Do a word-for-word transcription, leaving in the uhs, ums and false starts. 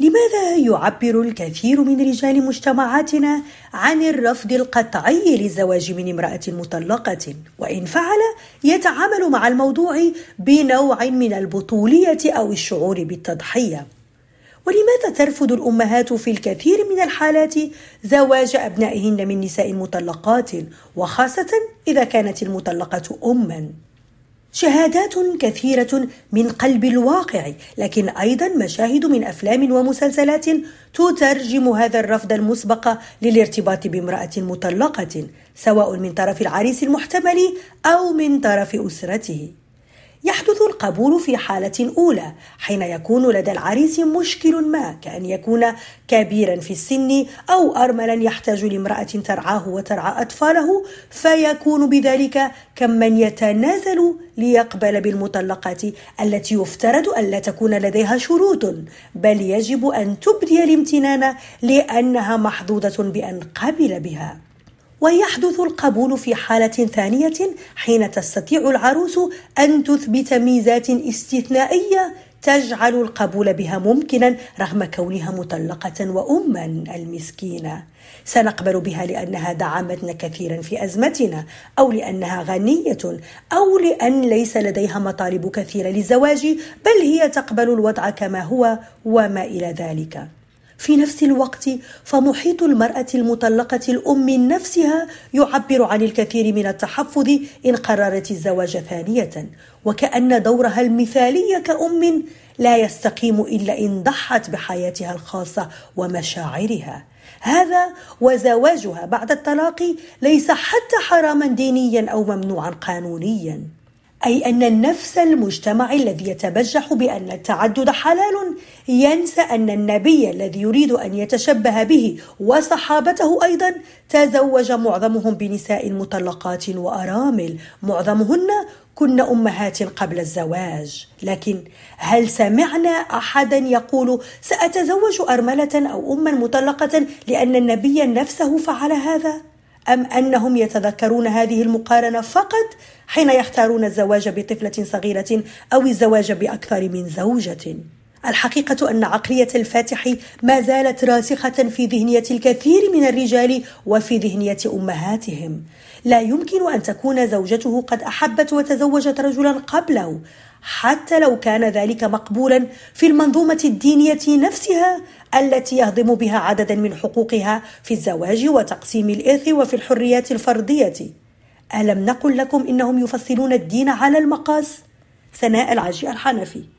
لماذا يعبر الكثير من رجال مجتمعاتنا عن الرفض القطعي للزواج من امرأة مطلقة؟ وإن فعل يتعامل مع الموضوع بنوع من البطولية أو الشعور بالتضحية. ولماذا ترفض الأمهات في الكثير من الحالات زواج أبنائهن من نساء مطلقات، وخاصة إذا كانت المطلقة أماً؟ شهادات كثيرة من قلب الواقع، لكن أيضا مشاهد من أفلام ومسلسلات تترجم هذا الرفض المسبق للارتباط بامرأة مطلقة، سواء من طرف العريس المحتمل أو من طرف أسرته. يحدث القبول في حالة أولى حين يكون لدى العريس مشكل ما، كأن يكون كبيرا في السن أو أرملا يحتاج لامرأة ترعاه وترعى أطفاله، فيكون بذلك كمن يتنازل ليقبل بالمطلقات التي يفترض ألا تكون لديها شروط، بل يجب أن تبدي الامتنان لأنها محظوظة بأن قبل بها. ويحدث القبول في حالة ثانية حين تستطيع العروس أن تثبت ميزات استثنائية تجعل القبول بها ممكنا رغم كونها مطلقة وأما المسكينة. سنقبل بها لأنها دعمتنا كثيرا في أزمتنا، أو لأنها غنية، أو لأن ليس لديها مطالب كثيرة للزواج، بل هي تقبل الوضع كما هو وما إلى ذلك. في نفس الوقت فمحيط المرأة المطلقة الأم من نفسها يعبر عن الكثير من التحفظ إن قررت الزواج ثانية، وكأن دورها المثالي كأم لا يستقيم إلا إن ضحت بحياتها الخاصة ومشاعرها. هذا وزواجها بعد الطلاق ليس حتى حراما دينيا أو ممنوعا قانونيا، أي أن النفس المجتمع الذي يتبجح بأن التعدد حلال ينسى أن النبي الذي يريد أن يتشبه به وصحابته أيضا تزوج معظمهم بنساء مطلقات وأرامل، معظمهن كن أمهات قبل الزواج. لكن هل سمعنا أحدا يقول سأتزوج أرملة أو أما مطلقة لأن النبي نفسه فعل هذا؟ أم أنهم يتذكرون هذه المقارنة فقط حين يختارون الزواج بطفلة صغيرة أو الزواج بأكثر من زوجة؟ الحقيقة أن عقلية الفاتح ما زالت راسخة في ذهنية الكثير من الرجال وفي ذهنية أمهاتهم. لا يمكن أن تكون زوجته قد أحبت وتزوجت رجلا قبله، حتى لو كان ذلك مقبولا في المنظومة الدينية نفسها التي يهضم بها عددا من حقوقها في الزواج وتقسيم الإرث وفي الحريات الفردية. ألم نقل لكم إنهم يفصلون الدين على المقاس؟ سناء العاجي الحنفي.